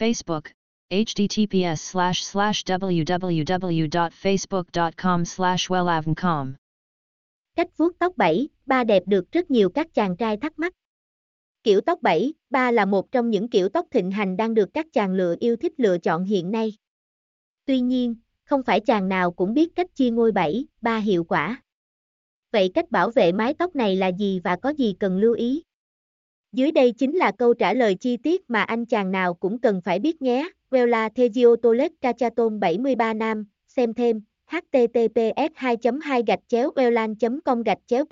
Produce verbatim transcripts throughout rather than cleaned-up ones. Facebook, https slash slash www.facebook.com slash wellavn.com Cách vuốt tóc bảy ba đẹp được rất nhiều các chàng trai thắc mắc. Kiểu tóc bảy ba là một trong những kiểu tóc thịnh hành đang được các chàng lựa yêu thích lựa chọn hiện nay. Tuy nhiên, không phải chàng nào cũng biết cách chia ngôi bảy ba hiệu quả. Vậy cách bảo vệ mái tóc này là gì và có gì cần lưu ý? Dưới đây chính là câu trả lời chi tiết mà anh chàng nào cũng cần phải biết nhé. Wella ThegioitocWella Kachaton bảy mươi ba Nam, xem thêm, h t t p s hai hai wellan com gạch chéo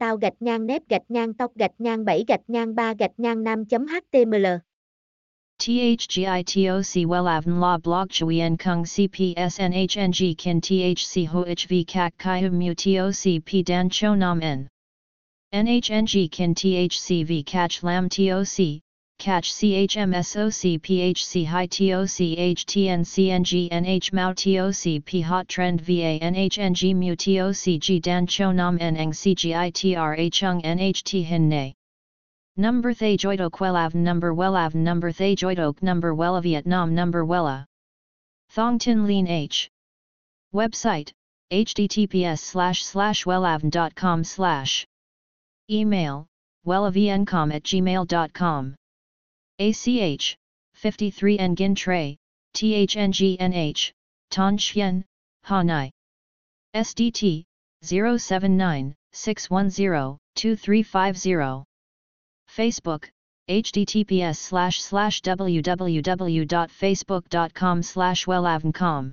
tao gạch ngang nép gạch ngang tóc gạch ngang bảy gạch ngang ba gạch ngang năm html THGITOCWELLAVN LA BLOG CHUYEN KUNG CPSNHNG KIN THC HOHV KAK KAI HUM MU TOC P DAN CHO NAM N NHNG kin THCV catch lam TOC, catch CHMSOC PHC hi TOCH TNCNG NH mau TOC P hot trend VA NHNG mu TOC G dan cho nam NNG CGITRA chung NHT hin nay. Number ThegioitocWella number Wella number ThegioitocWella number Wella Vietnam number Wella. Thong Tin Lien H. Website, https slash slash wellavn.com slash. Email, wellavncom at gmail.com ACH, fifty-three Nguyen Trai, THNGNH, Thanh Xuyen, Hà Nội SDT, zero seven nine six one zero two three five zero Facebook, https slash slash www.facebook.com slash wellavncom